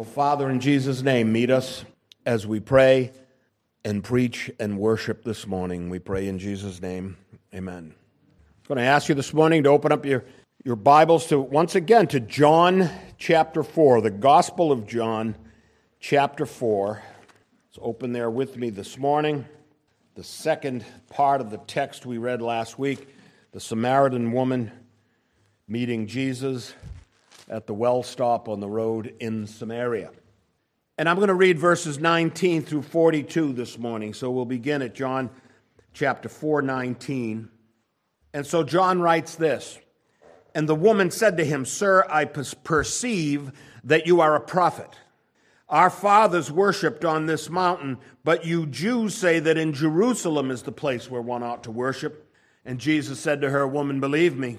Oh, Father, in Jesus' name, meet us as we pray and preach and worship this morning. We pray in Jesus' name. Amen. I'm going to ask you this morning to open up your Bibles to, once again, to John chapter 4, the Gospel of John chapter 4. Let's open there with me this morning. The second part of the text we read last week, the Samaritan woman meeting Jesus at the well stop on the road in Samaria. And I'm going to read verses 19 through 42 this morning, so we'll begin at John chapter 4, 19. And so John writes this, "And the woman said to him, 'Sir, I perceive that you are a prophet. Our fathers worshipped on this mountain, but you Jews say that in Jerusalem is the place where one ought to worship.' And Jesus said to her, 'Woman, believe me,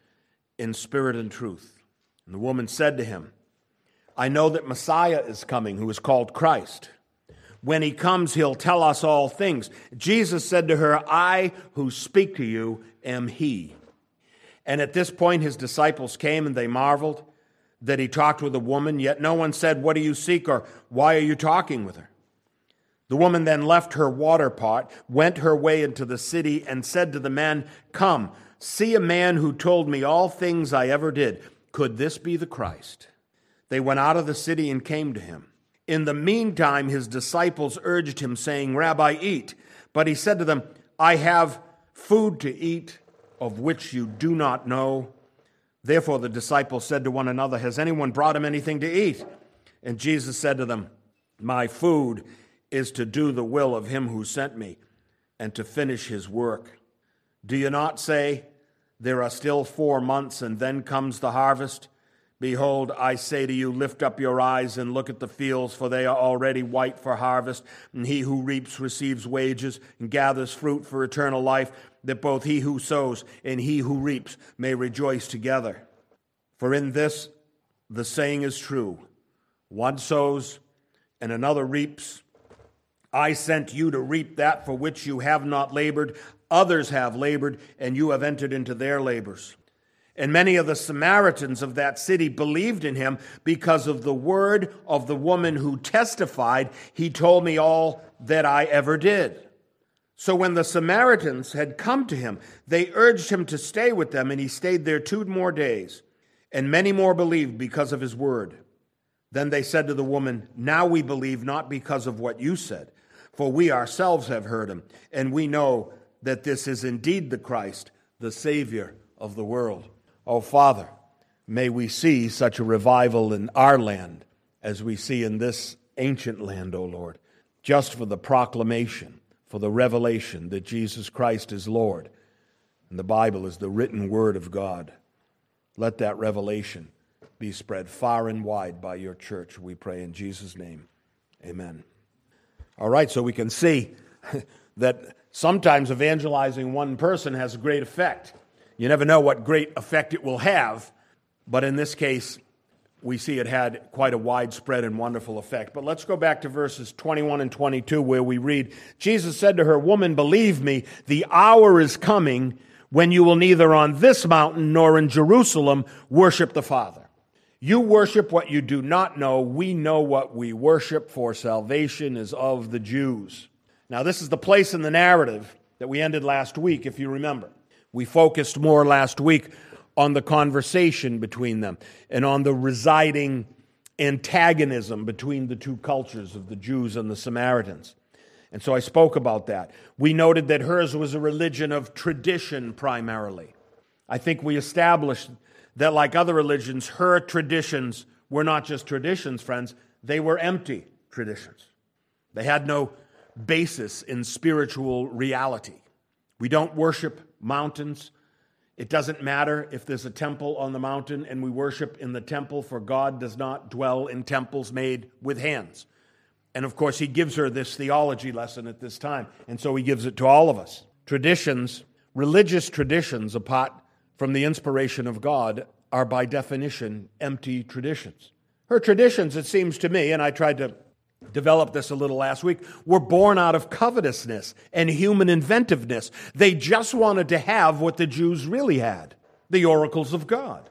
in spirit and truth.' And the woman said to him, 'I know that Messiah is coming, who is called Christ. When he comes, he'll tell us all things.' Jesus said to her, 'I who speak to you am he.' And at this point his disciples came, and they marveled that he talked with a woman, yet no one said, 'What do you seek?' or 'Why are you talking with her?' The woman then left her water pot, went her way into the city, and said to the men, 'Come, see a man who told me all things I ever did. Could this be the Christ?' They went out of the city and came to him. In the meantime, his disciples urged him, saying, 'Rabbi, eat.' But he said to them, 'I have food to eat of which you do not know.' Therefore the disciples said to one another, 'Has anyone brought him anything to eat?' And Jesus said to them, 'My food is to do the will of him who sent me and to finish his work. Do you not say, there are still 4 months, and then comes the harvest? Behold, I say to you, lift up your eyes and look at the fields, for they are already white for harvest. And he who reaps receives wages and gathers fruit for eternal life, that both he who sows and he who reaps may rejoice together. For in this the saying is true, one sows and another reaps. I sent you to reap that for which you have not labored. Others have labored, and you have entered into their labors.' And many of the Samaritans of that city believed in him because of the word of the woman who testified, 'He told me all that I ever did.' So when the Samaritans had come to him, they urged him to stay with them, and he stayed there 2 more days. And many more believed because of his word. Then they said to the woman, 'Now we believe, not because of what you said, for we ourselves have heard him, and we know that this is indeed the Christ, the Savior of the world.'" Oh, Father, may we see such a revival in our land as we see in this ancient land, O Lord, just for the proclamation, for the revelation that Jesus Christ is Lord, and the Bible is the written word of God. Let that revelation be spread far and wide by your church, we pray in Jesus' name. Amen. All right, so we can see that sometimes evangelizing one person has a great effect. You never know what great effect it will have, but in this case, we see it had quite a widespread and wonderful effect. But let's go back to verses 21 and 22 where we read, "Jesus said to her, 'Woman, believe me, the hour is coming when you will neither on this mountain nor in Jerusalem worship the Father. You worship what you do not know. We know what we worship, for salvation is of the Jews.'" Now, this is the place in the narrative that we ended last week, if you remember. We focused more last week on the conversation between them and on the residing antagonism between the two cultures of the Jews and the Samaritans. And so I spoke about that. We noted that hers was a religion of tradition primarily. I think we established that, like other religions, her traditions were not just traditions, friends. They were empty traditions. They had no basis in spiritual reality. We don't worship mountains. It doesn't matter if there's a temple on the mountain and we worship in the temple, for God does not dwell in temples made with hands. And of course, he gives her this theology lesson at this time. And so he gives it to all of us. Traditions, religious traditions, apart from the inspiration of God, are by definition empty traditions. Her traditions, it seems to me, and I tried to developed this a little last week, were born out of covetousness and human inventiveness. They just wanted to have what the Jews really had, the oracles of God.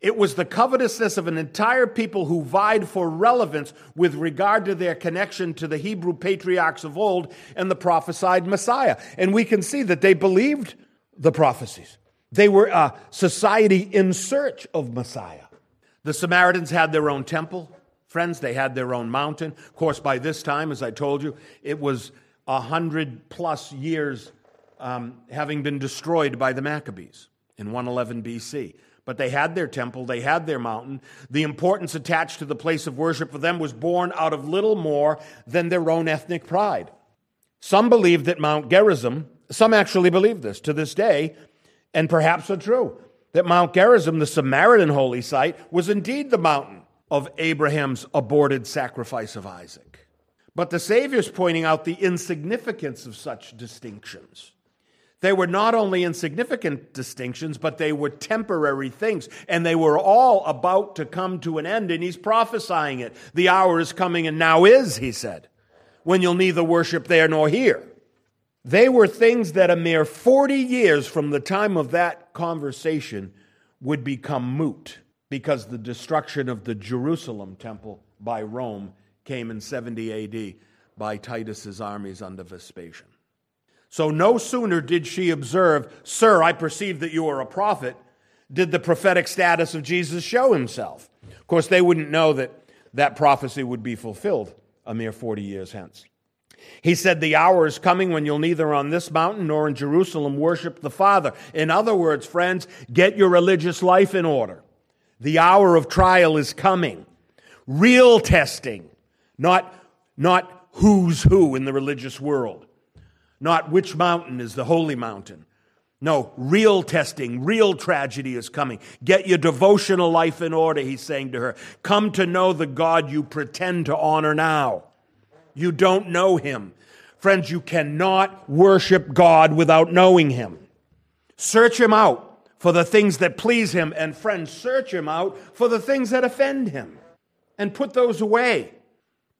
It was the covetousness of an entire people who vied for relevance with regard to their connection to the Hebrew patriarchs of old and the prophesied Messiah. And we can see that they believed the prophecies. They were a society in search of Messiah. The Samaritans had their own temple. Friends, they had their own mountain. Of course, by this time, as I told you, it was 100+ years having been destroyed by the Maccabees in 111 BC. But they had their temple, they had their mountain. The importance attached to the place of worship for them was born out of little more than their own ethnic pride. Some believed that Mount Gerizim, some actually believe this to this day, and perhaps are true, that Mount Gerizim, the Samaritan holy site, was indeed the mountain of Abraham's aborted sacrifice of Isaac. But the Savior's pointing out the insignificance of such distinctions. They were not only insignificant distinctions, but they were temporary things, and they were all about to come to an end, and he's prophesying it. The hour is coming, and now is, he said, when you'll neither worship there nor here. They were things that a mere 40 years from the time of that conversation would become moot, because the destruction of the Jerusalem temple by Rome came in 70 AD by Titus's armies under Vespasian. So no sooner did she observe, "Sir, I perceive that you are a prophet," did the prophetic status of Jesus show himself. Of course, they wouldn't know that that prophecy would be fulfilled a mere 40 years hence. He said, "The hour is coming when you'll neither on this mountain nor in Jerusalem worship the Father." In other words, friends, get your religious life in order. The hour of trial is coming. Real testing, not who's who in the religious world. Not which mountain is the holy mountain. No, real testing, real tragedy is coming. Get your devotional life in order, he's saying to her. Come to know the God you pretend to honor now. You don't know him. Friends, you cannot worship God without knowing him. Search him out for the things that please him, and friends, search him out for the things that offend him, and put those away.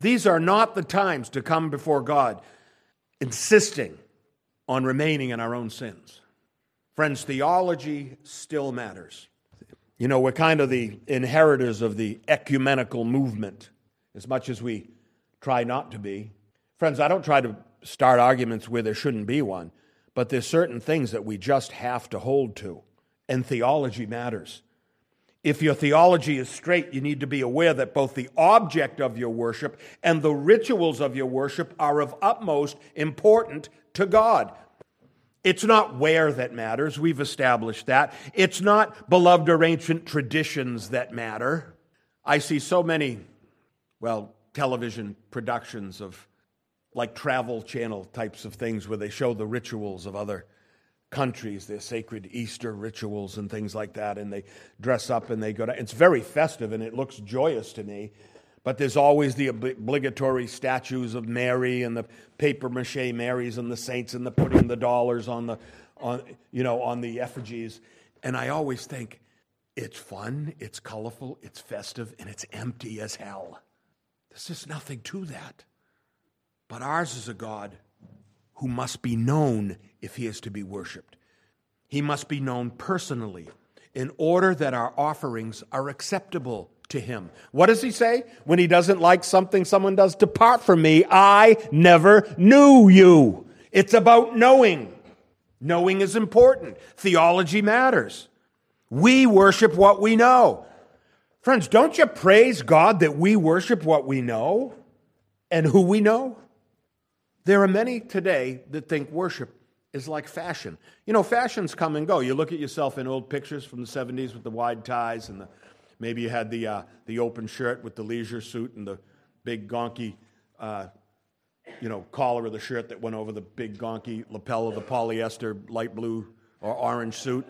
These are not the times to come before God, insisting on remaining in our own sins. Friends, theology still matters. You know, we're kind of the inheritors of the ecumenical movement, as much as we try not to be. Friends, I don't try to start arguments where there shouldn't be one, but there's certain things that we just have to hold to. And theology matters. If your theology is straight, you need to be aware that both the object of your worship and the rituals of your worship are of utmost importance to God. It's not where that matters. We've established that. It's not beloved or ancient traditions that matter. I see so many, television productions of like travel channel types of things where they show the rituals of other countries, their sacred Easter rituals and things like that, and they dress up and they go to. It's very festive and it looks joyous to me, but there's always the obligatory statues of Mary and the paper mache Marys and the saints and the putting the dollars on the effigies, and I always think it's fun, it's colorful, it's festive, and it's empty as hell. There's just nothing to that. But ours is a God who must be known if he is to be worshipped. He must be known personally in order that our offerings are acceptable to him. What does he say? When he doesn't like something someone does, "Depart from me, I never knew you." It's about knowing. Knowing is important. Theology matters. We worship what we know. Friends, don't you praise God that we worship what we know and who we know? There are many today that think worship is like fashion. You know, fashions come and go. You look at yourself in old pictures from the 70s with the wide ties and maybe you had the open shirt with the leisure suit and the big gonky, collar of the shirt that went over the big gonky lapel of the polyester light blue or orange suit.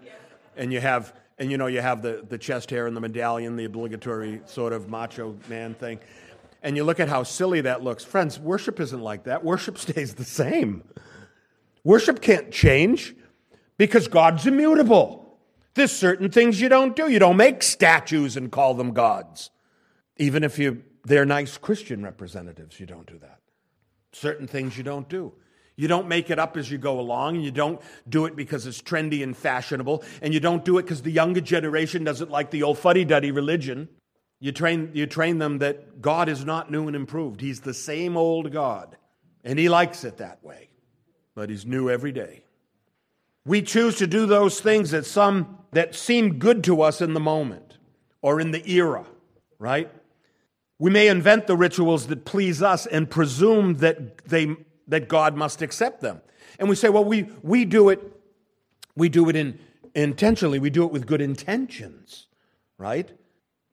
And you have the chest hair and the medallion, the obligatory sort of macho man thing. and you look at how silly that looks. Friends, worship isn't like that. Worship stays the same. Worship can't change because God's immutable. There's certain things you don't do. You don't make statues and call them gods. Even if they're nice Christian representatives, you don't do that. Certain things you don't do. You don't make it up as you go along, and you don't do it because it's trendy and fashionable, and you don't do it because the younger generation doesn't like the old fuddy-duddy religion. You train them that God is not new and improved. He's the same old God, and He likes it that way, but He's new every day. We choose to do those things that seem good to us in the moment or in the era, right? We may invent the rituals that please us and presume that God must accept them. And we say, well, we do it intentionally. We do it with good intentions, right?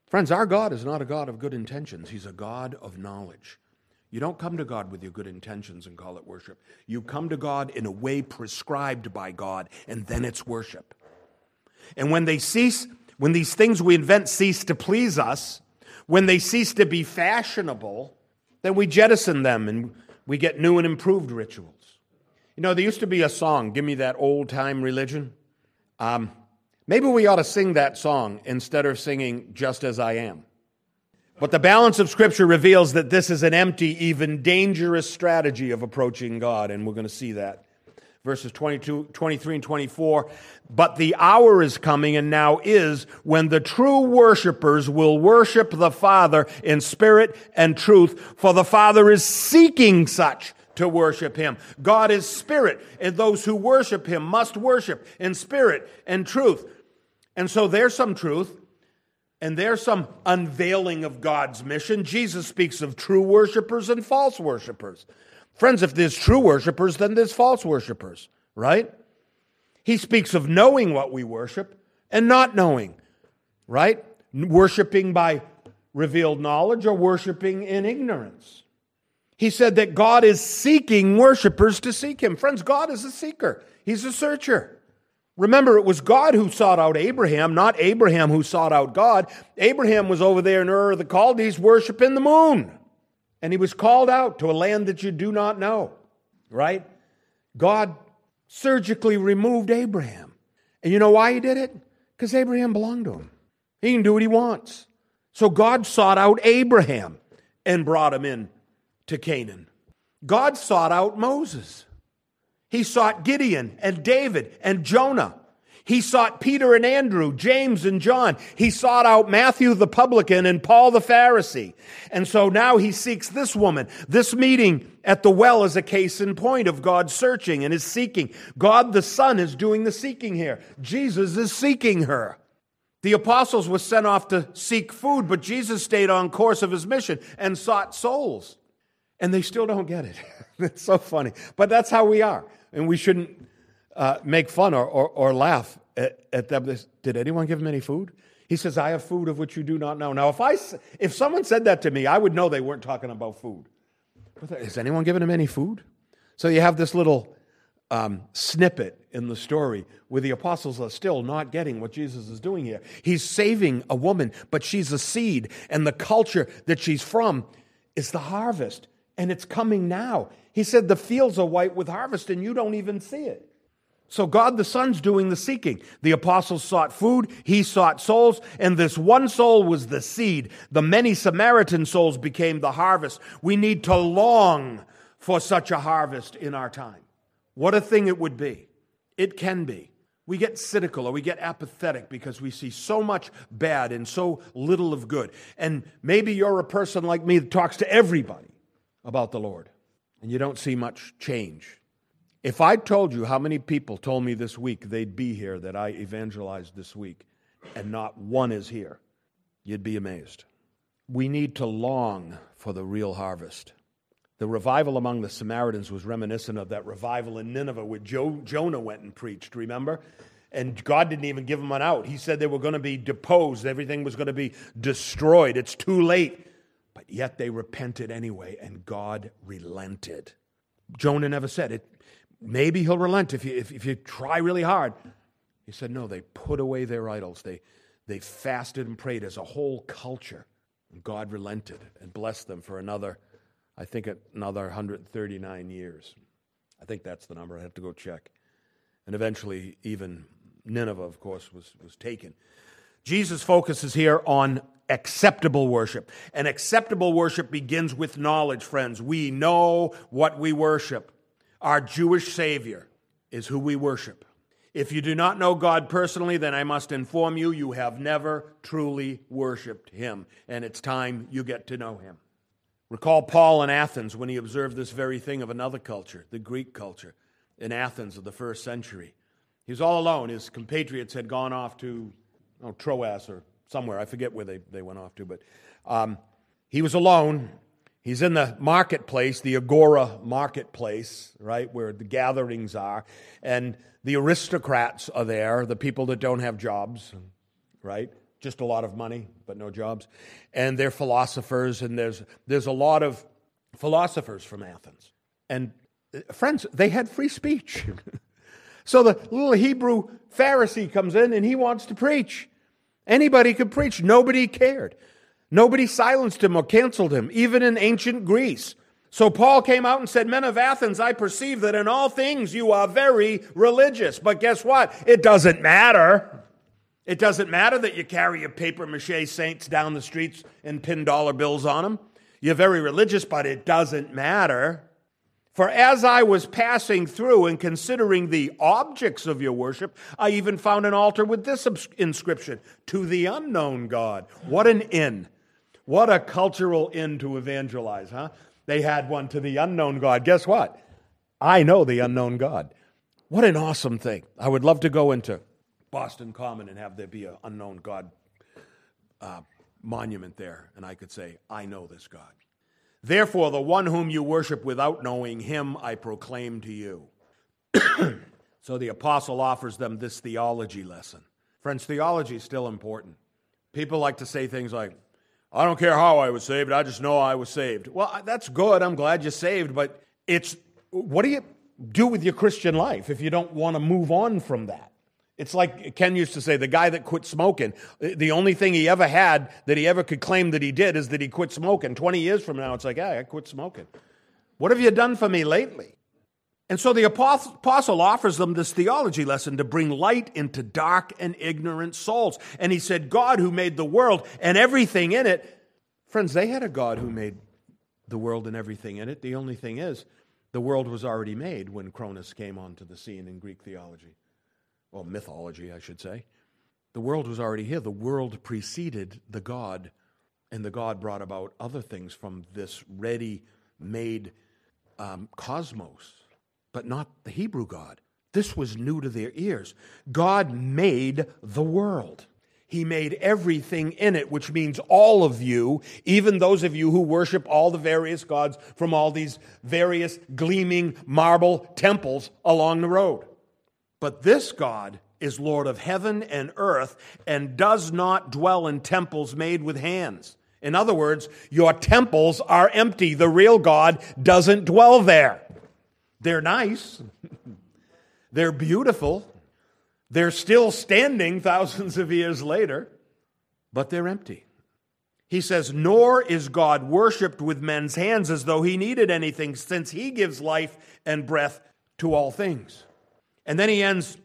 Friends, our God is not a God of good intentions. He's a God of knowledge. You don't come to God with your good intentions and call it worship. You come to God in a way prescribed by God, and then it's worship. And when these things we invent cease to please us, when they cease to be fashionable, then we jettison them and we get new and improved rituals. You know, there used to be a song, "Give Me That Old Time Religion." Maybe we ought to sing that song instead of singing "Just As I Am." But the balance of Scripture reveals that this is an empty, even dangerous strategy of approaching God, and we're going to see that. Verses 22, 23 and 24, "But the hour is coming, and now is, when the true worshipers will worship the Father in spirit and truth, for the Father is seeking such to worship Him." God is spirit, and those who worship Him must worship in spirit and truth. And so there's some truth, and there's some unveiling of God's mission. Jesus speaks of true worshipers and false worshipers. Friends, if there's true worshipers, then there's false worshipers, right? He speaks of knowing what we worship and not knowing, right? Worshiping by revealed knowledge or worshiping in ignorance. He said that God is seeking worshipers to seek Him. Friends, God is a seeker. He's a searcher. Remember, it was God who sought out Abraham, not Abraham who sought out God. Abraham was over there in Ur of the Chaldees worshiping the moon. And he was called out to a land that you do not know, right? God surgically removed Abraham. And you know why He did it? Because Abraham belonged to Him. He can do what he wants. So God sought out Abraham and brought him in to Canaan. God sought out Moses. He sought Gideon and David and Jonah. He sought Peter and Andrew, James and John. He sought out Matthew the publican and Paul the Pharisee. And so now He seeks this woman. This meeting at the well is a case in point of God searching and His seeking. God the Son is doing the seeking here. Jesus is seeking her. The apostles were sent off to seek food, but Jesus stayed on course of His mission and sought souls. And they still don't get it. It's so funny. But that's how we are. And we shouldn't make fun or laugh at them. Did anyone give Him any food? He says, "I have food of which you do not know." Now, if someone said that to me, I would know they weren't talking about food. But is anyone giving Him any food? So you have this little snippet in the story where the apostles are still not getting what Jesus is doing here. He's saving a woman, but she's a seed, and the culture that she's from is the harvest, and it's coming now. He said, "The fields are white with harvest, and you don't even see it." So God the Son's doing the seeking. The apostles sought food, He sought souls, and this one soul was the seed. The many Samaritan souls became the harvest. We need to long for such a harvest in our time. What a thing it would be. It can be. We get cynical or we get apathetic because we see so much bad and so little of good. And maybe you're a person like me that talks to everybody about the Lord, and you don't see much change. If I told you how many people told me this week they'd be here that I evangelized this week, and not one is here, you'd be amazed. We need to long for the real harvest. The revival among the Samaritans was reminiscent of that revival in Nineveh where Jonah went and preached, remember? And God didn't even give him an out. He said they were going to be deposed. Everything was going to be destroyed. It's too late. But yet they repented anyway, and God relented. Jonah never said it. Maybe He'll relent if you try really hard. He said, no, they put away their idols. They fasted and prayed as a whole culture. And God relented and blessed them for another 139 years. I think that's the number. I have to go check. And eventually, even Nineveh, of course, was taken. Jesus focuses here on acceptable worship. And acceptable worship begins with knowledge, friends. We know what we worship. Our Jewish Savior is who we worship. If you do not know God personally, then I must inform you, you have never truly worshiped Him. And it's time you get to know Him. Recall Paul in Athens when he observed this very thing of another culture, the Greek culture, in Athens of the first century. He was all alone. His compatriots had gone off to Troas or somewhere. I forget where they went off to, but he was alone. He's in the marketplace, the Agora marketplace, right, where the gatherings are. And the aristocrats are there, the people that don't have jobs, right? Just a lot of money, but no jobs. And they're philosophers, and there's a lot of philosophers from Athens. And friends, they had free speech. So the little Hebrew Pharisee comes in, and he wants to preach. Anybody could preach. Nobody cared. Nobody silenced him or canceled him, even in ancient Greece. So Paul came out and said, "Men of Athens, I perceive that in all things you are very religious." But guess what? It doesn't matter. It doesn't matter that you carry your papier-mâché saints down the streets and pin dollar bills on them. You're very religious, but it doesn't matter. "For as I was passing through and considering the objects of your worship, I even found an altar with this inscription, 'To the unknown God.'" What an inn. What a cultural inn to evangelize, huh? They had one, to the unknown God. Guess what? I know the unknown God. What an awesome thing. I would love to go into Boston Common and have there be an unknown God monument there. And I could say, "I know this God. Therefore, the one whom you worship without knowing him, I proclaim to you." So the apostle offers them this theology lesson. Friends, theology is still important. People like to say things like, "I don't care how I was saved, I just know I was saved." Well, that's good. I'm glad you're saved, but it's what do you do with your Christian life if you don't want to move on from that? It's like Ken used to say, the guy that quit smoking, the only thing he ever had that he ever could claim that he did is that he quit smoking. 20 years from now, it's like, "I quit smoking. What have you done for me lately?" And so the apostle offers them this theology lesson to bring light into dark and ignorant souls. And he said, God who made the world and everything in it. Friends, they had a God who made the world and everything in it. The only thing is, the world was already made when Cronus came onto the scene in Greek theology. Or mythology, I should say. The world was already here. The world preceded the God. And the God brought about other things from this ready-made cosmos. But not the Hebrew God. This was new to their ears. God made the world. He made everything in it, which means all of you, even those of you who worship all the various gods from all these various gleaming marble temples along the road. But this God is Lord of heaven and earth and does not dwell in temples made with hands. In other words, your temples are empty. The real God doesn't dwell there. They're nice, they're beautiful, they're still standing thousands of years later, but they're empty. He says, "Nor is God worshipped with men's hands as though he needed anything, since he gives life and breath to all things." And then he ends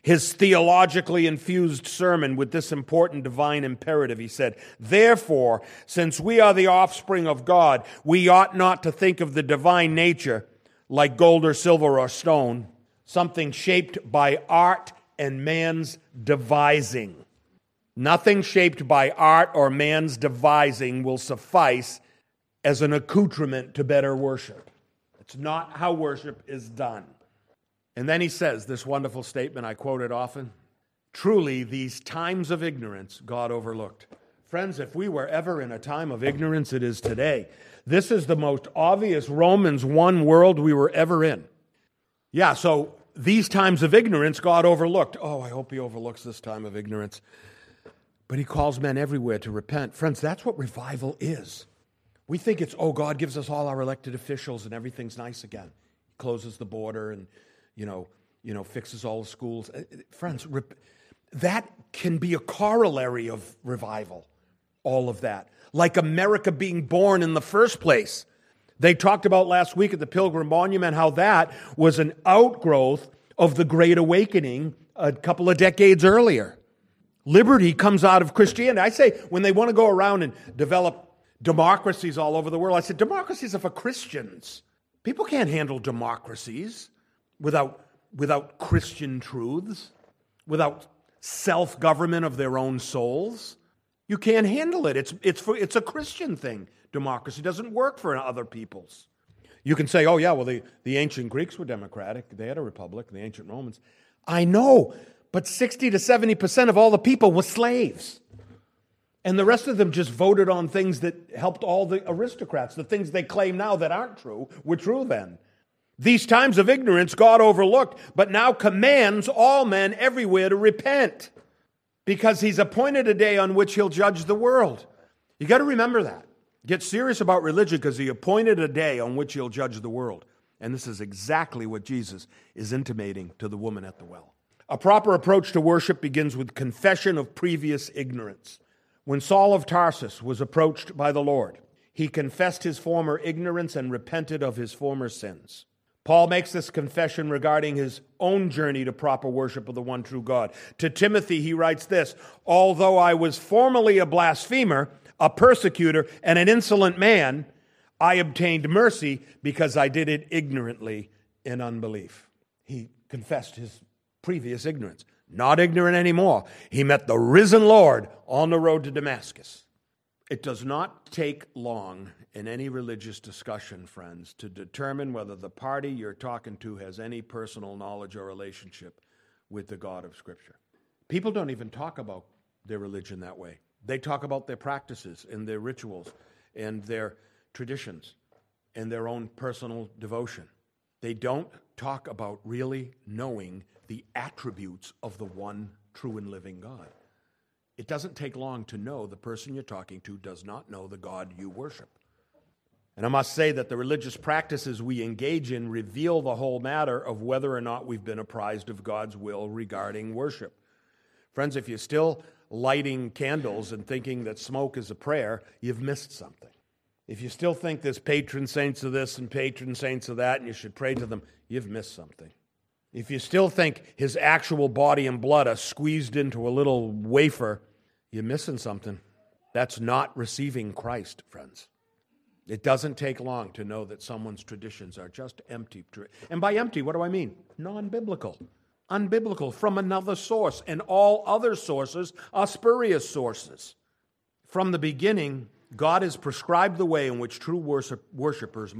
his theologically infused sermon with this important divine imperative. He said, "Therefore, since we are the offspring of God, we ought not to think of the divine nature like gold or silver or stone, something shaped by art and man's devising. Nothing shaped by art or man's devising will suffice as an accoutrement to better worship." It's not how worship is done. And then he says this wonderful statement, I quote it often, "Truly, these times of ignorance God overlooked." Friends, if we were ever in a time of ignorance, it is today. This is the most obvious Romans 1 world we were ever in. Yeah, so these times of ignorance God overlooked. Oh, I hope he overlooks this time of ignorance. But he calls men everywhere to repent. Friends, that's what revival is. We think it's, oh, God gives us all our elected officials and everything's nice again. He closes the border and, fixes all the schools. Friends, that can be a corollary of revival. all of that. Like America being born in the first place. They talked about last week at the Pilgrim Monument how that was an outgrowth of the Great Awakening a couple of decades earlier. Liberty comes out of Christianity. I say when they want to go around and develop democracies all over the world, I said democracies are for Christians. People can't handle democracies without Christian truths, without self-government of their own souls. You can't handle it. It's a Christian thing. Democracy doesn't work for other peoples. You can say, oh yeah, well the ancient Greeks were democratic. They had a republic, the ancient Romans. I know, but 60 to 70% of all the people were slaves. And the rest of them just voted on things that helped all the aristocrats. The things they claim now that aren't true were true then. These times of ignorance God overlooked, but now commands all men everywhere to repent, because he's appointed a day on which he'll judge the world. You got to remember that. Get serious about religion, because he appointed a day on which he'll judge the world. And this is exactly what Jesus is intimating to the woman at the well. A proper approach to worship begins with confession of previous ignorance. When Saul of Tarsus was approached by the Lord, he confessed his former ignorance and repented of his former sins. Paul makes this confession regarding his own journey to proper worship of the one true God. To Timothy, he writes this, "Although I was formerly a blasphemer, a persecutor, and an insolent man, I obtained mercy because I did it ignorantly in unbelief." He confessed his previous ignorance. Not ignorant anymore. He met the risen Lord on the road to Damascus. It does not take long in any religious discussion, friends, to determine whether the party you're talking to has any personal knowledge or relationship with the God of Scripture. People don't even talk about their religion that way. They talk about their practices and their rituals and their traditions and their own personal devotion. They don't talk about really knowing the attributes of the one true and living God. It doesn't take long to know the person you're talking to does not know the God you worship. And I must say that the religious practices we engage in reveal the whole matter of whether or not we've been apprised of God's will regarding worship. Friends, if you're still lighting candles and thinking that smoke is a prayer, you've missed something. If you still think there's patron saints of this and patron saints of that and you should pray to them, you've missed something. If you still think his actual body and blood are squeezed into a little wafer, you're missing something. That's not receiving Christ, friends. It doesn't take long to know that someone's traditions are just empty. And by empty, what do I mean? Non-biblical. Unbiblical, from another source. And all other sources are spurious sources. From the beginning, God has prescribed the way in which true worshipers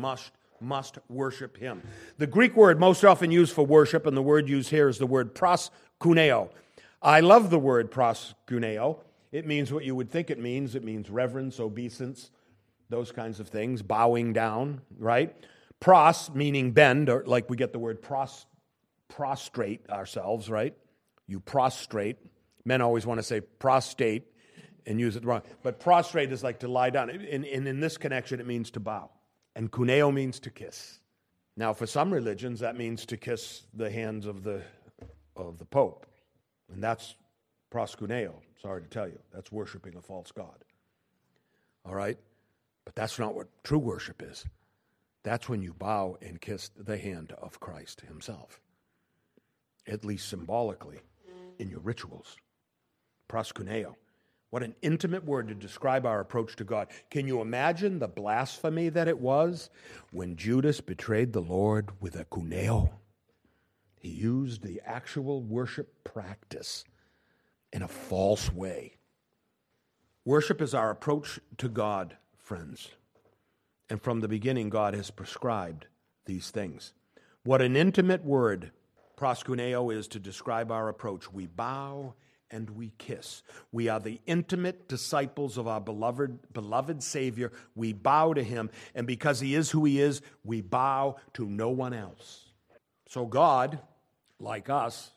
must worship him. The Greek word most often used for worship, and the word used here is the word proskuneo. I love the word proskuneo. It means what you would think it means. It means reverence, obeisance, those kinds of things, bowing down, right? Pros, meaning bend, or like we get the word prostrate ourselves, right? You prostrate. Men always want to say prostate and use it wrong. But prostrate is like to lie down. In this connection, it means to bow. And kuneo means to kiss. Now, for some religions, that means to kiss the hands of the Pope. And that's proskuneo. Sorry to tell you. That's worshiping a false god. All right? But that's not what true worship is. That's when you bow and kiss the hand of Christ himself. At least symbolically, in your rituals. Proskuneo. What an intimate word to describe our approach to God. Can you imagine the blasphemy that it was when Judas betrayed the Lord with a kuneo? He used the actual worship practice in a false way. Worship is our approach to God, friends. And from the beginning, God has prescribed these things. What an intimate word proskuneo is to describe our approach. We bow and we kiss. We are the intimate disciples of our beloved Savior. We bow to him, and because he is who he is, we bow to no one else. So God, like us,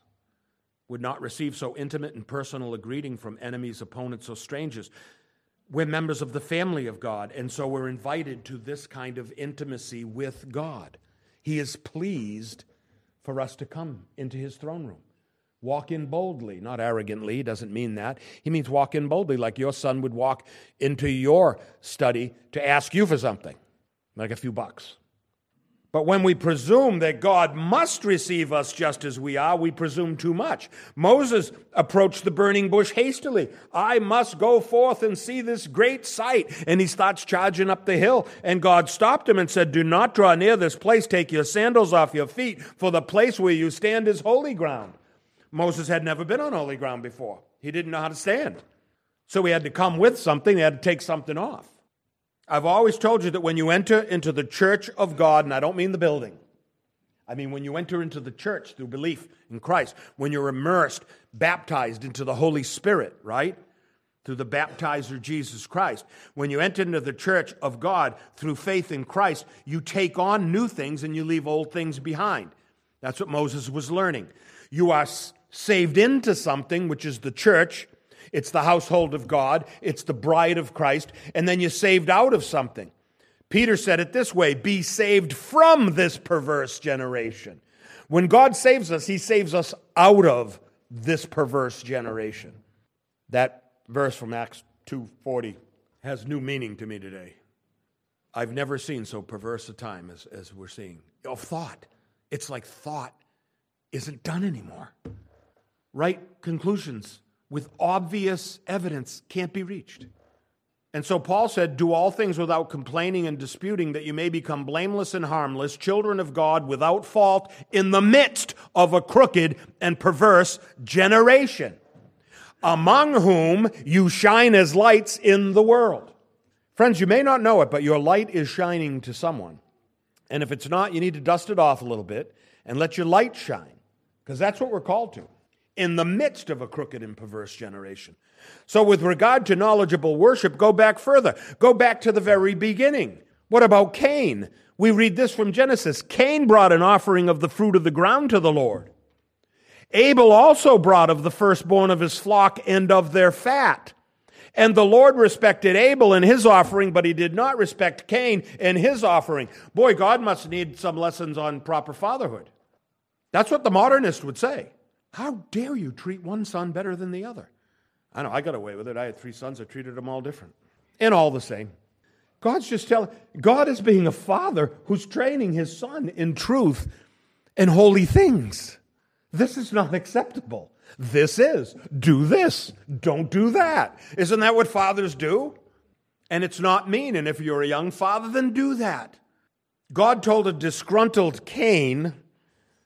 would not receive so intimate and personal a greeting from enemies, opponents, or strangers. We're members of the family of God, and so we're invited to this kind of intimacy with God. He is pleased for us to come into his throne room. Walk in boldly, not arrogantly. He doesn't mean that. He means walk in boldly, like your son would walk into your study to ask you for something, like a few bucks. But when we presume that God must receive us just as we are, we presume too much. Moses approached the burning bush hastily. I must go forth and see this great sight. And he starts charging up the hill. And God stopped him and said, do not draw near this place. Take your sandals off your feet, for the place where you stand is holy ground. Moses had never been on holy ground before. He didn't know how to stand. So he had to come with something. He had to take something off. I've always told you that when you enter into the church of God, and I don't mean the building, I mean when you enter into the church through belief in Christ, when you're immersed, baptized into the Holy Spirit, right? Through the baptizer Jesus Christ. When you enter into the church of God through faith in Christ, you take on new things and you leave old things behind. That's what Moses was learning. You are saved into something, which is the church. It's the household of God. It's the bride of Christ. And then you're saved out of something. Peter said it this way, be saved from this perverse generation. When God saves us, he saves us out of this perverse generation. That verse from Acts 2:40 has new meaning to me today. I've never seen so perverse a time as we're seeing. Of thought. It's like thought isn't done anymore. Right conclusions with obvious evidence can't be reached. And so Paul said, do all things without complaining and disputing, that you may become blameless and harmless, children of God without fault, in the midst of a crooked and perverse generation, among whom you shine as lights in the world. Friends, you may not know it, but your light is shining to someone. And if it's not, you need to dust it off a little bit and let your light shine, because that's what we're called to. In the midst of a crooked and perverse generation. So with regard to knowledgeable worship, go back further. Go back to the very beginning. What about Cain? We read this from Genesis. Cain brought an offering of the fruit of the ground to the Lord. Abel also brought of the firstborn of his flock and of their fat. And the Lord respected Abel and his offering, but he did not respect Cain and his offering. Boy, God must need some lessons on proper fatherhood. That's what the modernist would say. How dare you treat one son better than the other? I know, I got away with it. I had 3 sons. I treated them all different and all the same. God's just telling, God is being a father who's training his son in truth and holy things. This is not acceptable. This is. Do this. Don't do that. Isn't that what fathers do? And it's not mean. And if you're a young father, then do that. God told a disgruntled Cain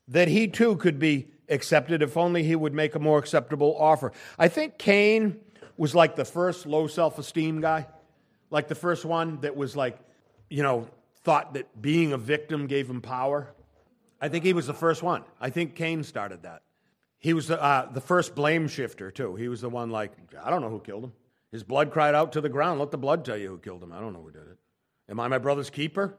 that he too could be accepted if only he would make a more acceptable offer. I think Cain was like the first low self-esteem guy, like the first one that was like, thought that being a victim gave him power. I think he was the first one. I think Cain started that. He was the first blame shifter too. He was the one like, I don't know who killed him. His blood cried out to the ground. Let the blood tell you who killed him. I don't know who did it. Am I my brother's keeper?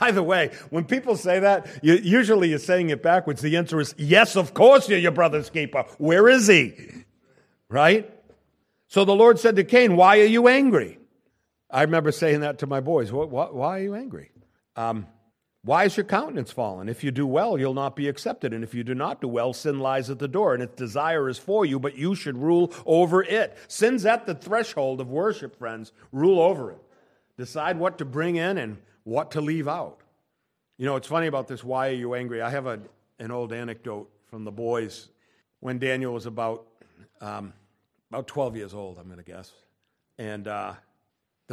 By the way, when people say that, usually you're saying it backwards. The answer is, yes, of course you're your brother's keeper. Where is he? Right? So the Lord said to Cain, why are you angry? I remember saying that to my boys. Why are you angry? Why is your countenance fallen? If you do well, you'll not be accepted. And if you do not do well, sin lies at the door, and its desire is for you, but you should rule over it. Sin's at the threshold of worship, friends. Rule over it. Decide what to bring in and what to leave out. It's funny about this, why are you angry? I have an old anecdote from the boys when Daniel was about 12 years old, I'm going to guess. And the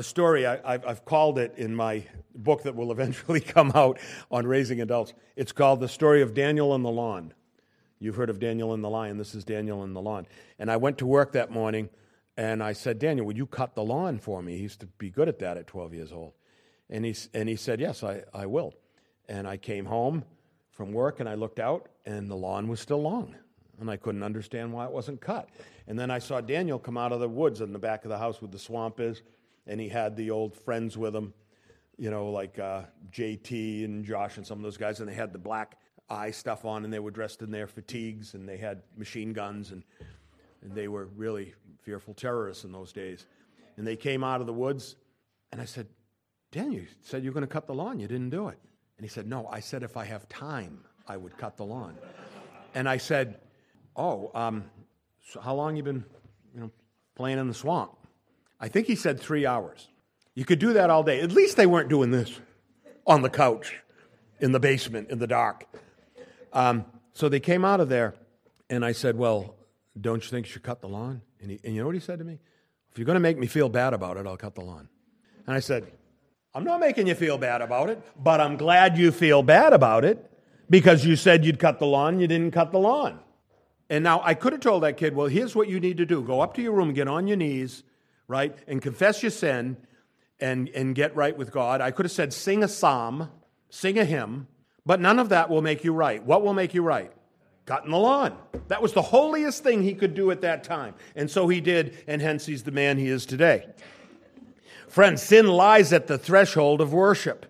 story, I've called it in my book that will eventually come out on Raising Adults. It's called The Story of Daniel and the Lion. You've heard of Daniel and the Lion. This is Daniel and the Lion. And I went to work that morning, and I said, Daniel, would you cut the lawn for me? He used to be good at that at 12 years old. And he said, yes, I will. And I came home from work, and I looked out, and the lawn was still long. And I couldn't understand why it wasn't cut. And then I saw Daniel come out of the woods in the back of the house where the swamp is, and he had the old friends with him, like JT and Josh and some of those guys, and they had the black eye stuff on, and they were dressed in their fatigues, and they had machine guns, and they were really fearful terrorists in those days. And they came out of the woods, and I said, Daniel, you said you were going to cut the lawn. You didn't do it. And he said, no, I said if I have time, I would cut the lawn. And I said, So how long you been, playing in the swamp? I think he said 3 hours. You could do that all day. At least they weren't doing this on the couch, in the basement, in the dark. So they came out of there, and I said, well, don't you think you should cut the lawn? And you know what he said to me? If you're going to make me feel bad about it, I'll cut the lawn. And I said, I'm not making you feel bad about it, but I'm glad you feel bad about it because you said you'd cut the lawn, you didn't cut the lawn. And now I could have told that kid, well, here's what you need to do. Go up to your room, get on your knees, right, and confess your sin and get right with God. I could have said sing a psalm, sing a hymn, but none of that will make you right. What will make you right? Cutting the lawn. That was the holiest thing he could do at that time. And so he did, and hence he's the man he is today. Friends, sin lies at the threshold of worship.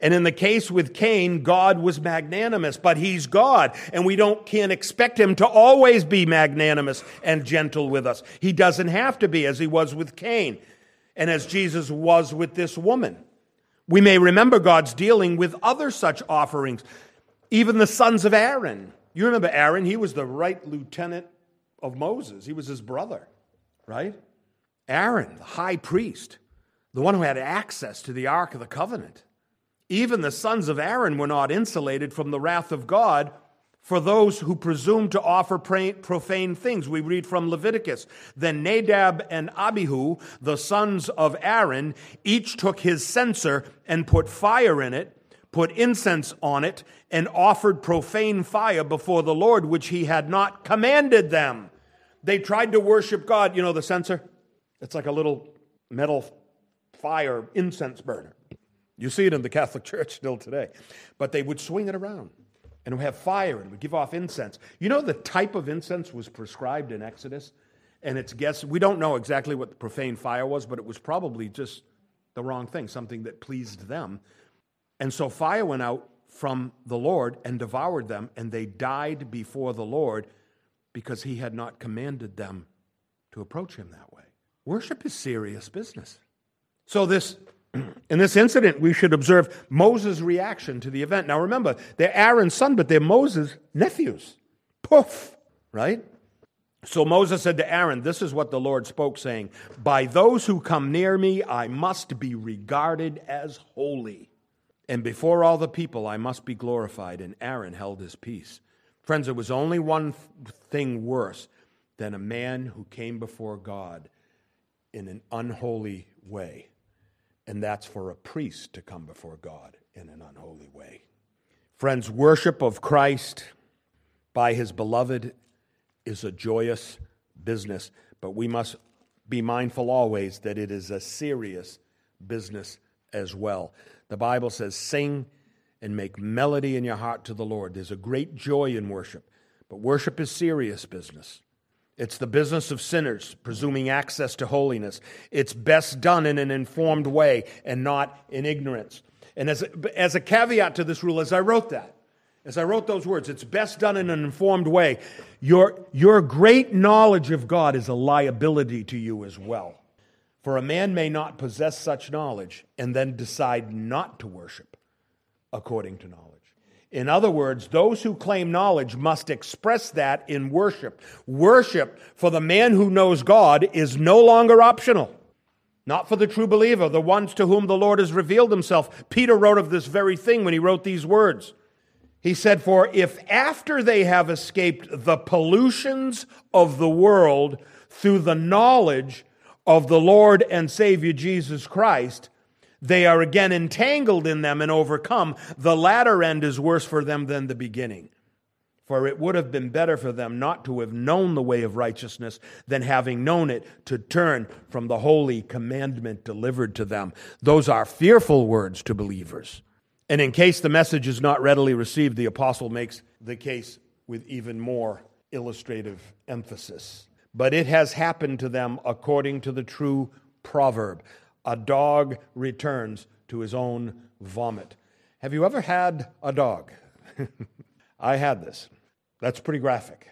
And in the case with Cain, God was magnanimous, but he's God, and we can't expect him to always be magnanimous and gentle with us. He doesn't have to be, as he was with Cain, and as Jesus was with this woman. We may remember God's dealing with other such offerings, even the sons of Aaron. You remember Aaron, he was the right lieutenant of Moses. He was his brother, right? Aaron, the high priest, the one who had access to the Ark of the Covenant. Even the sons of Aaron were not insulated from the wrath of God for those who presumed to offer profane things. We read from Leviticus, then Nadab and Abihu, the sons of Aaron, each took his censer and put fire in it, put incense on it, and offered profane fire before the Lord, which he had not commanded them. They tried to worship God. You know the censer? It's like a little metal fire incense burner. You see it in the Catholic Church still today. But they would swing it around and it would have fire and it would give off incense. You know the type of incense was prescribed in Exodus? And it's guess we don't know exactly what the profane fire was, but it was probably just the wrong thing, something that pleased them. And so fire went out from the Lord and devoured them, and they died before the Lord because he had not commanded them to approach him that way. Worship is serious business. So in this incident, we should observe Moses' reaction to the event. Now remember, they're Aaron's son, but they're Moses' nephews. Poof, right? So Moses said to Aaron, this is what the Lord spoke, saying, by those who come near me, I must be regarded as holy. And before all the people, I must be glorified. And Aaron held his peace. Friends, there was only one thing worse than a man who came before God in an unholy way. And that's for a priest to come before God in an unholy way. Friends, worship of Christ by his beloved is a joyous business. But we must be mindful always that it is a serious business as well. The Bible says, sing and make melody in your heart to the Lord. There's a great joy in worship, but worship is serious business. It's the business of sinners, presuming access to holiness. It's best done in an informed way and not in ignorance. And as a caveat to this rule, as I wrote those words, it's best done in an informed way, your great knowledge of God is a liability to you as well. For a man may not possess such knowledge and then decide not to worship according to knowledge. In other words, those who claim knowledge must express that in worship. Worship for the man who knows God is no longer optional. Not for the true believer, the ones to whom the Lord has revealed himself. Peter wrote of this very thing when he wrote these words. He said, for if after they have escaped the pollutions of the world through the knowledge of the Lord and Savior Jesus Christ, they are again entangled in them and overcome, the latter end is worse for them than the beginning. For it would have been better for them not to have known the way of righteousness than having known it to turn from the holy commandment delivered to them. Those are fearful words to believers. And in case the message is not readily received, the apostle makes the case with even more illustrative emphasis. But it has happened to them according to the true proverb, a dog returns to his own vomit. Have you ever had a dog? I had this. That's pretty graphic,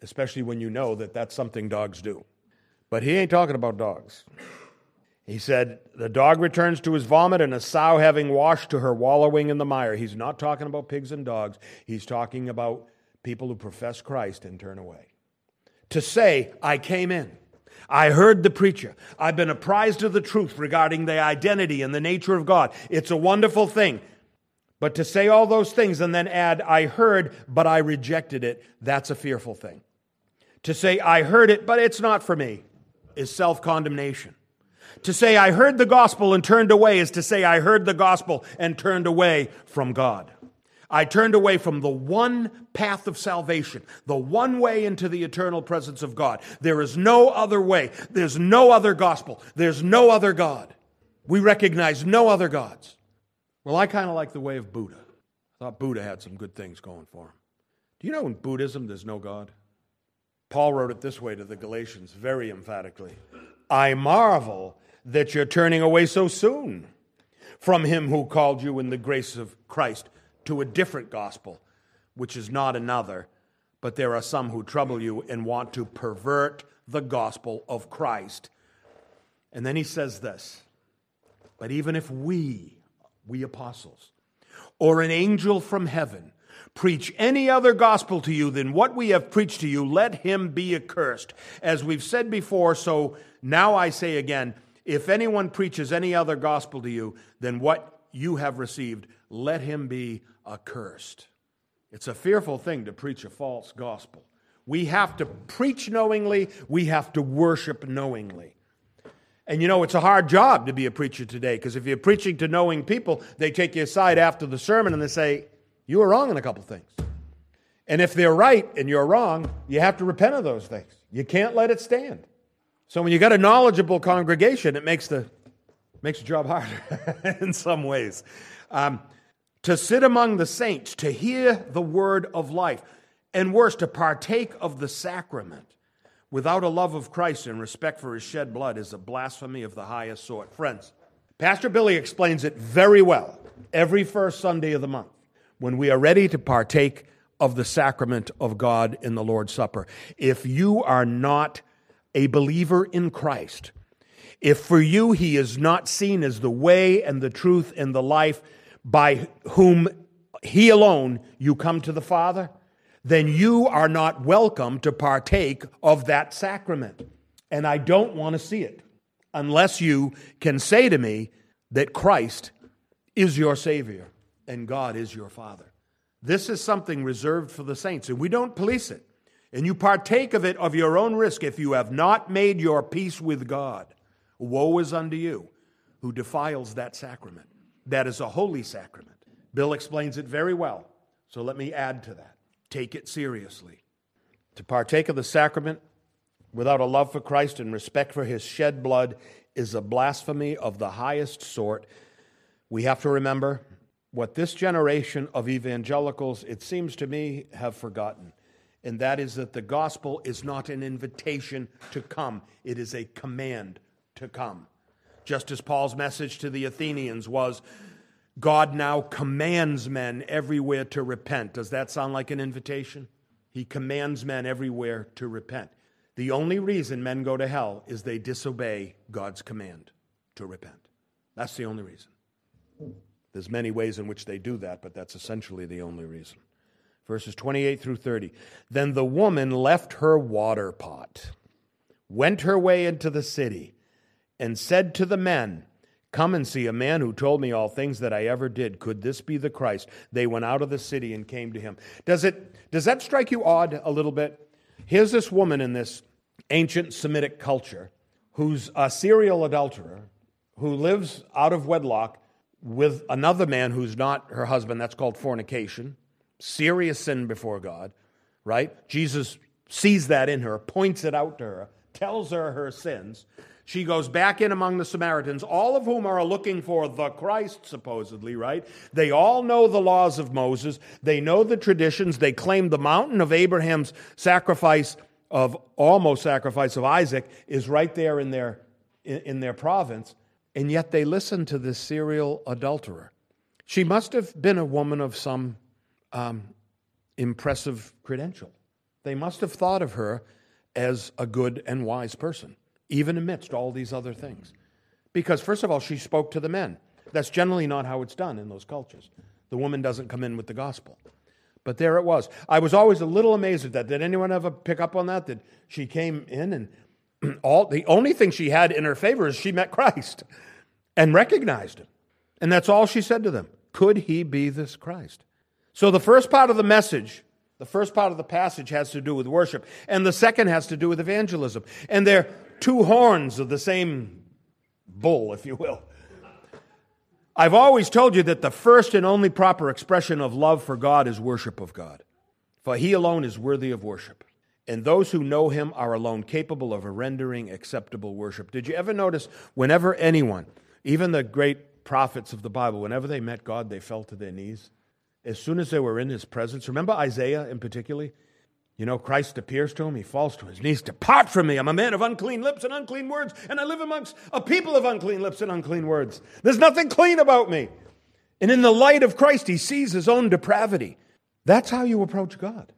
especially when you know that that's something dogs do. But he ain't talking about dogs. He said, the dog returns to his vomit and a sow having washed to her wallowing in the mire. He's not talking about pigs and dogs. He's talking about people who profess Christ and turn away. To say, I came in, I heard the preacher, I've been apprised of the truth regarding the identity and the nature of God. It's a wonderful thing. But to say all those things and then add, I heard, but I rejected it, that's a fearful thing. To say, I heard it, but it's not for me, is self-condemnation. To say, I heard the gospel and turned away is to say, I heard the gospel and turned away from God. I turned away from the one path of salvation, the one way into the eternal presence of God. There is no other way. There's no other gospel. There's no other God. We recognize no other gods. Well, I kind of like the way of Buddha. I thought Buddha had some good things going for him. Do you know in Buddhism there's no God? Paul wrote it this way to the Galatians very emphatically. I marvel that you're turning away so soon from him who called you in the grace of Christ to a different gospel, which is not another, but there are some who trouble you and want to pervert the gospel of Christ. And then he says this, but even if we apostles, or an angel from heaven, preach any other gospel to you than what we have preached to you, let him be accursed. As we've said before, so now I say again, if anyone preaches any other gospel to you than what you have received, let him be accursed. It's a fearful thing to preach a false gospel. We have to preach knowingly. We have to worship knowingly. And you know, it's a hard job to be a preacher today, because if you're preaching to knowing people, they take you aside after the sermon and they say, you were wrong in a couple things. And if they're right and you're wrong, you have to repent of those things. You can't let it stand. So when you got a knowledgeable congregation, it makes the job harder in some ways. To sit among the saints, to hear the word of life, and worse, to partake of the sacrament without a love of Christ and respect for his shed blood is a blasphemy of the highest sort. Friends, Pastor Billy explains it very well every first Sunday of the month when we are ready to partake of the sacrament of God in the Lord's Supper. If you are not a believer in Christ, if for you he is not seen as the way and the truth and the life by whom he alone you come to the Father, then you are not welcome to partake of that sacrament. And I don't want to see it unless you can say to me that Christ is your Savior and God is your Father. This is something reserved for the saints, and we don't police it. And you partake of it of your own risk if you have not made your peace with God. Woe is unto you who defiles that sacrament. That is a holy sacrament. Bill explains it very well, so let me add to that. Take it seriously. To partake of the sacrament without a love for Christ and respect for his shed blood is a blasphemy of the highest sort. We have to remember what this generation of evangelicals, it seems to me, have forgotten, and that is that the gospel is not an invitation to come. It is a command to come. Just as Paul's message to the Athenians was, God now commands men everywhere to repent. Does that sound like an invitation? He commands men everywhere to repent. The only reason men go to hell is they disobey God's command to repent. That's the only reason. There's many ways in which they do that, but that's essentially the only reason. Verses 28 through 30. Then the woman left her water pot, went her way into the city, and said to the men, come and see a man who told me all things that I ever did. Could this be the Christ? They went out of the city and came to him. Does that strike you odd a little bit? Here's this woman in this ancient Semitic culture who's a serial adulterer who lives out of wedlock with another man who's not her husband. That's called fornication. Serious sin before God, right? Jesus sees that in her, points it out to her, tells her her sins. She goes back in among the Samaritans, all of whom are looking for the Christ, supposedly, right? They all know the laws of Moses. They know the traditions. They claim the mountain of Abraham's sacrifice of almost sacrifice of Isaac is right there in their province. And yet they listen to this serial adulterer. She must have been a woman of some impressive credential. They must have thought of her as a good and wise person, even amidst all these other things. Because, first of all, she spoke to the men. That's generally not how it's done in those cultures. The woman doesn't come in with the gospel. But there it was. I was always a little amazed at that. Did anyone ever pick up on that? That she came in and all the only thing she had in her favor is she met Christ and recognized him. And that's all she said to them. Could he be this Christ? So the first part of the message, the first part of the passage has to do with worship, and the second has to do with evangelism. And they're two horns of the same bull, if you will. I've always told you that the first and only proper expression of love for God is worship of God. For he alone is worthy of worship. And those who know him are alone capable of rendering acceptable worship. Did you ever notice whenever anyone, even the great prophets of the Bible, whenever they met God, they fell to their knees? As soon as they were in his presence, remember Isaiah in particular? You know, Christ appears to him, he falls to his knees. Depart from me, I'm a man of unclean lips and unclean words, and I live amongst a people of unclean lips and unclean words. There's nothing clean about me. And in the light of Christ, he sees his own depravity. That's how you approach God.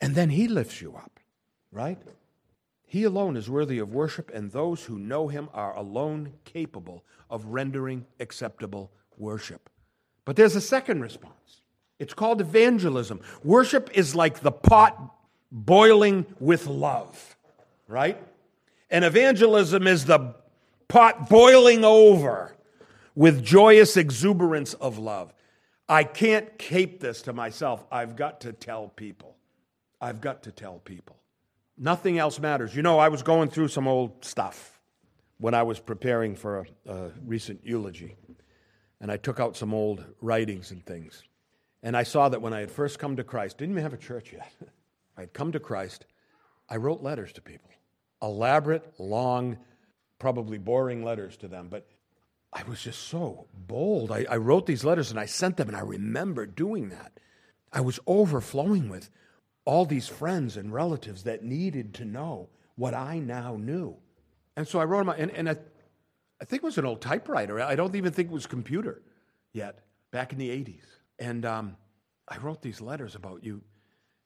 And then he lifts you up, right? He alone is worthy of worship, and those who know him are alone capable of rendering acceptable worship. But there's a second response. It's called evangelism. Worship is like the pot boiling with love, right? And evangelism is the pot boiling over with joyous exuberance of love. I can't keep this to myself. I've got to tell people. I've got to tell people. Nothing else matters. You know, I was going through some old stuff when I was preparing for a recent eulogy, and I took out some old writings and things. And I saw that when I had first come to Christ, didn't even have a church yet. I had come to Christ, I wrote letters to people. Elaborate, long, probably boring letters to them, but I was just so bold. I wrote these letters and I sent them, and I remember doing that. I was overflowing with all these friends and relatives that needed to know what I now knew. And so I wrote them out, and I think it was an old typewriter. I don't even think it was computer yet, back in the 80s. And I wrote these letters about you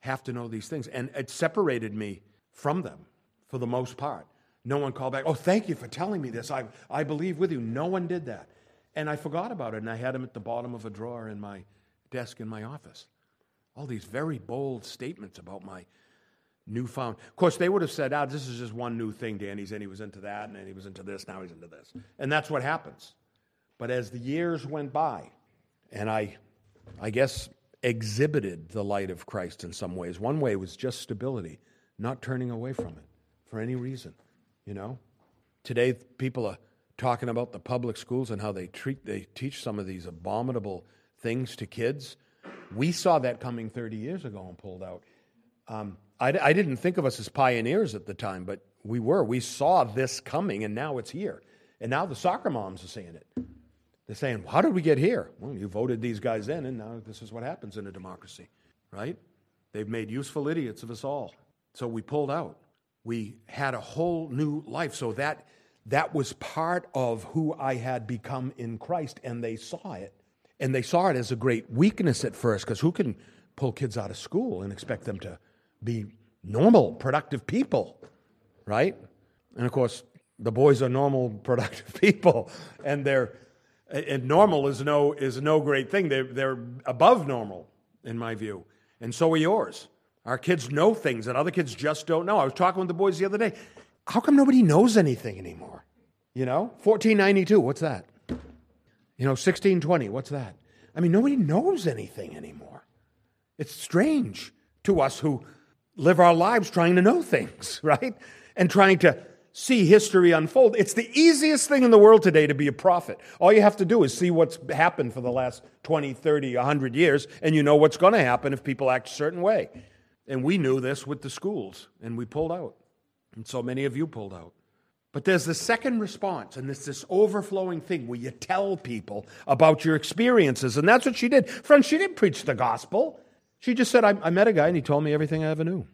have to know these things. And it separated me from them for the most part. No one called back, oh, thank you for telling me this. I believe with you. No one did that. And I forgot about it, and I had them at the bottom of a drawer in my desk in my office. All these very bold statements about my newfound. Of course, they would have said, this is just one new thing, Danny. And he was into that, and then he was into this, now he's into this. And that's what happens. But as the years went by, and I guess, exhibited the light of Christ in some ways. One way was just stability, not turning away from it for any reason, you know? Today, people are talking about the public schools and how they teach some of these abominable things to kids. We saw that coming 30 years ago and pulled out. I didn't think of us as pioneers at the time, but we were. We saw this coming, and now it's here. And now the soccer moms are saying it. They're saying, how did we get here? Well, you voted these guys in, and now this is what happens in a democracy, right? They've made useful idiots of us all. So we pulled out. We had a whole new life. So that was part of who I had become in Christ, and they saw it. And they saw it as a great weakness at first, because who can pull kids out of school and expect them to be normal, productive people, right? And, of course, the boys are normal, productive people, and they're... And normal is no great thing. They're above normal, in my view. And so are yours. Our kids know things that other kids just don't know. I was talking with the boys the other day. How come nobody knows anything anymore? You know, 1492, what's that? You know, 1620, what's that? I mean, nobody knows anything anymore. It's strange to us who live our lives trying to know things, right? And trying to see history unfold. It's the easiest thing in the world today to be a prophet. All you have to do is see what's happened for the last 20, 30, 100 years, and you know what's going to happen if people act a certain way. And we knew this with the schools, and we pulled out. And so many of you pulled out. But there's the second response, and it's this overflowing thing where you tell people about your experiences, and that's what she did. Friends, she didn't preach the gospel. She just said, I met a guy, and he told me everything I ever knew.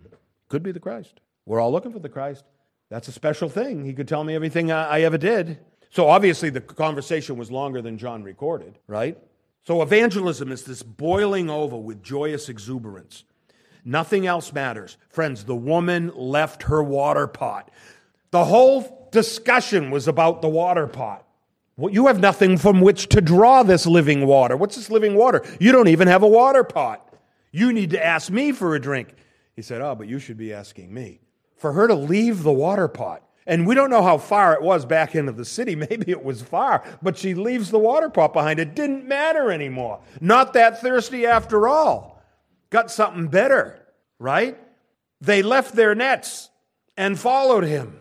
Could be the Christ. We're all looking for the Christ. That's a special thing. He could tell me everything I ever did. So obviously the conversation was longer than John recorded, right? So evangelism is this boiling over with joyous exuberance. Nothing else matters. Friends, the woman left her water pot. The whole discussion was about the water pot. Well, you have nothing from which to draw this living water. What's this living water? You don't even have a water pot. You need to ask me for a drink. He said, oh, but you should be asking me. For her to leave the water pot, and we don't know how far it was back into the city. Maybe it was far, but she leaves the water pot behind. It didn't matter anymore. Not that thirsty after all. Got something better, right? They left their nets and followed him.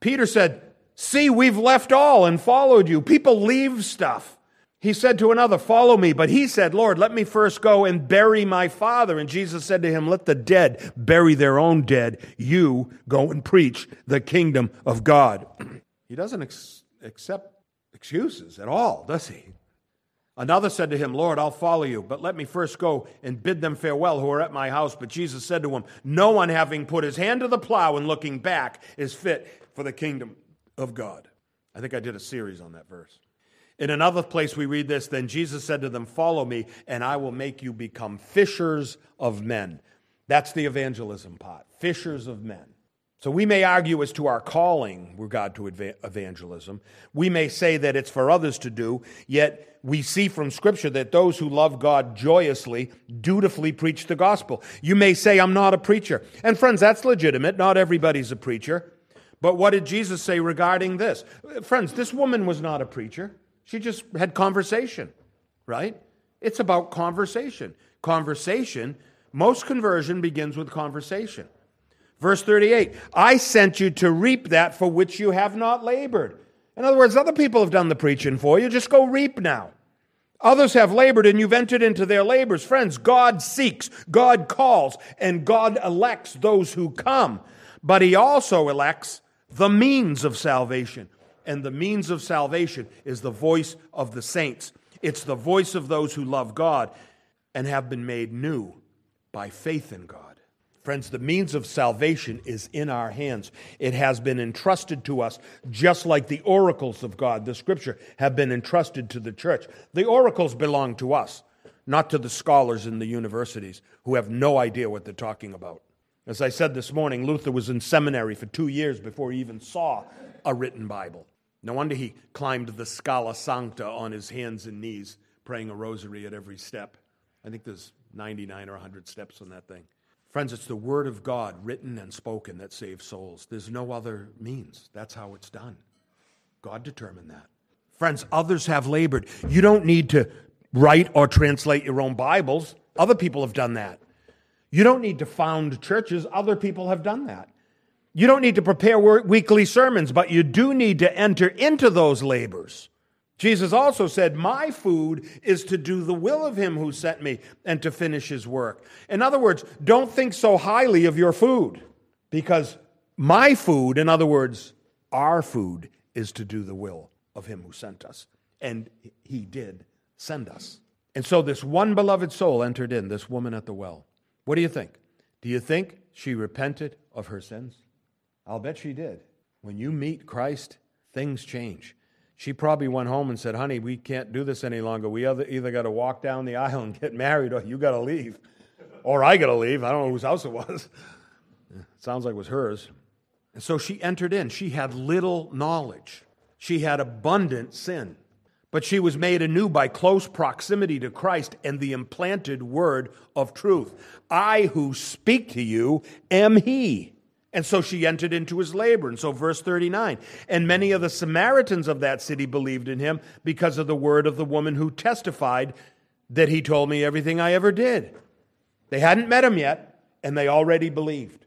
Peter said, see, we've left all and followed you. People leave stuff. He said to another, follow me. But he said, Lord, let me first go and bury my father. And Jesus said to him, let the dead bury their own dead. You go and preach the kingdom of God. He doesn't accept excuses at all, does he? Another said to him, Lord, I'll follow you, but let me first go and bid them farewell who are at my house. But Jesus said to him, no one having put his hand to the plow and looking back is fit for the kingdom of God. I think I did a series on that verse. In another place we read this, then Jesus said to them, follow me, and I will make you become fishers of men. That's the evangelism part, fishers of men. So we may argue as to our calling with regard to evangelism. We may say that it's for others to do, yet we see from Scripture that those who love God joyously, dutifully preach the gospel. You may say, I'm not a preacher. And friends, that's legitimate. Not everybody's a preacher. But what did Jesus say regarding this? Friends, this woman was not a preacher. She just had conversation, right? It's about conversation. Conversation, most conversion begins with conversation. Verse 38, I sent you to reap that for which you have not labored. In other words, other people have done the preaching for you. Just go reap now. Others have labored and you've entered into their labors. Friends, God seeks, God calls, and God elects those who come. But he also elects the means of salvation. And the means of salvation is the voice of the saints. It's the voice of those who love God and have been made new by faith in God. Friends, the means of salvation is in our hands. It has been entrusted to us, just like the oracles of God, the Scripture, have been entrusted to the church. The oracles belong to us, not to the scholars in the universities who have no idea what they're talking about. As I said this morning, Luther was in seminary for 2 years before he even saw a written Bible. No wonder he climbed the Scala Sancta on his hands and knees, praying a rosary at every step. I think there's 99 or 100 steps on that thing. Friends, it's the Word of God, written and spoken, that saves souls. There's no other means. That's how it's done. God determined that. Friends, others have labored. You don't need to write or translate your own Bibles. Other people have done that. You don't need to found churches. Other people have done that. You don't need to prepare weekly sermons, but you do need to enter into those labors. Jesus also said, my food is to do the will of him who sent me and to finish his work. In other words, don't think so highly of your food, because my food, in other words, our food, is to do the will of him who sent us. And he did send us. And so this one beloved soul entered in, this woman at the well. What do you think? Do you think she repented of her sins? I'll bet she did. When you meet Christ, things change. She probably went home and said, honey, we can't do this any longer. We either got to walk down the aisle and get married, or you got to leave. Or I got to leave. I don't know whose house it was. It sounds like it was hers. And so she entered in. She had little knowledge. She had abundant sin. But she was made anew by close proximity to Christ and the implanted word of truth. I who speak to you am he. And so she entered into his labor. And so verse 39, and many of the Samaritans of that city believed in him because of the word of the woman who testified that he told me everything I ever did. They hadn't met him yet, and they already believed.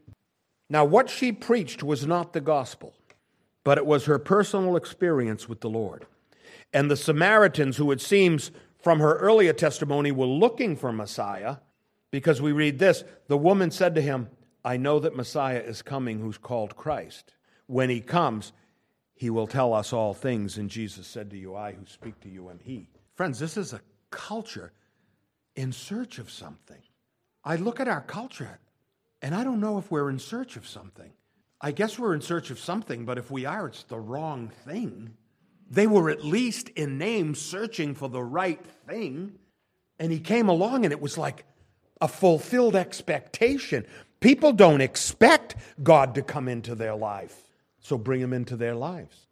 Now, what she preached was not the gospel, but it was her personal experience with the Lord. And the Samaritans, who it seems from her earlier testimony were looking for Messiah, because we read this, the woman said to him, I know that Messiah is coming, who's called Christ. When he comes, he will tell us all things. And Jesus said to you, I who speak to you am he. Friends, this is a culture in search of something. I look at our culture, and I don't know if we're in search of something. I guess we're in search of something, but if we are, it's the wrong thing. They were at least in name searching for the right thing. And he came along, and it was like a fulfilled expectation. People don't expect God to come into their life, so bring him into their lives.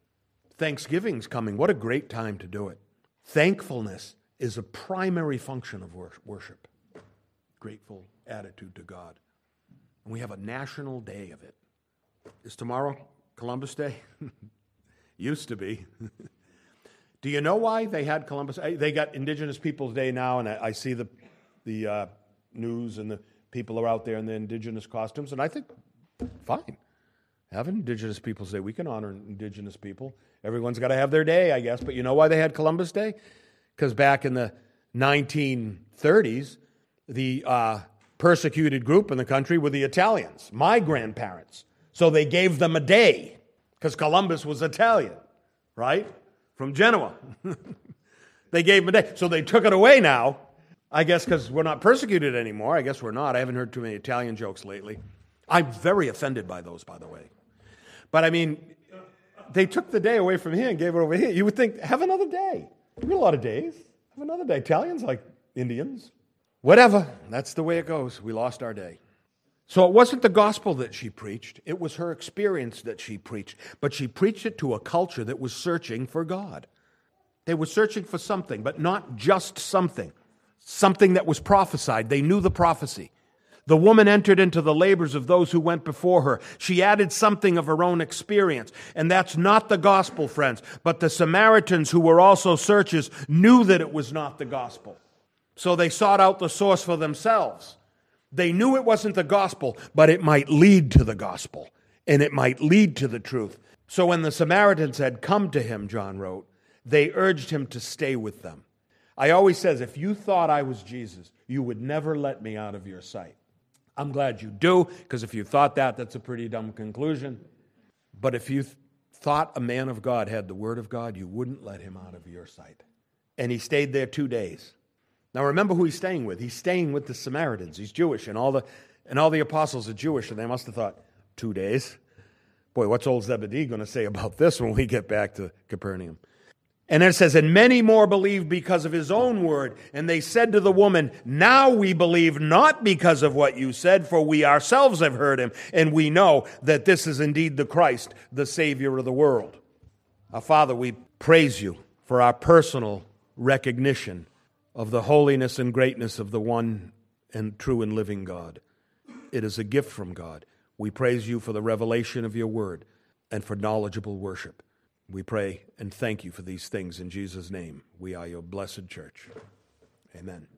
Thanksgiving's coming. What a great time to do it. Thankfulness is a primary function of worship. grateful attitude to God. And we have a national day of it. Is tomorrow Columbus Day? Used to be. Do you know why they had Columbus? They got Indigenous Peoples Day now, and I see the news, and the people are out there in the indigenous costumes, and I think, fine. Have Indigenous Peoples Day. We can honor indigenous people. Everyone's got to have their day, I guess. But you know why they had Columbus Day? Because back in the 1930s, the persecuted group in the country were the Italians, my grandparents. So they gave them a day because Columbus was Italian, right? From Genoa. They gave them a day. So they took it away now, I guess, because we're not persecuted anymore. I guess we're not. I haven't heard too many Italian jokes lately. I'm very offended by those, by the way. But I mean, they took the day away from here and gave it over here. You would think, have another day. We've got a lot of days. Have another day. Italians like Indians. Whatever. That's the way it goes. We lost our day. So it wasn't the gospel that she preached. It was her experience that she preached. But she preached it to a culture that was searching for God. They were searching for something, but not just something. Something that was prophesied. They knew the prophecy. The woman entered into the labors of those who went before her. She added something of her own experience. And that's not the gospel, friends. But the Samaritans, who were also searchers, knew that it was not the gospel. So they sought out the source for themselves. They knew it wasn't the gospel, but it might lead to the gospel. And it might lead to the truth. So when the Samaritans had come to him, John wrote, they urged him to stay with them. I always says, if you thought I was Jesus, you would never let me out of your sight. I'm glad you do, because if you thought that, that's a pretty dumb conclusion. But if you thought a man of God had the Word of God, you wouldn't let him out of your sight. And he stayed there 2 days. Now remember who he's staying with. He's staying with the Samaritans. He's Jewish, and all the apostles are Jewish, and they must have thought, 2 days? Boy, what's old Zebedee going to say about this when we get back to Capernaum? And then it says, and many more believed because of his own word. And they said to the woman, now we believe not because of what you said, for we ourselves have heard him, and we know that this is indeed the Christ, the Savior of the world. Our Father, we praise you for our personal recognition of the holiness and greatness of the one and true and living God. It is a gift from God. We praise you for the revelation of your word and for knowledgeable worship. We pray and thank you for these things in Jesus' name. We are your blessed church. Amen.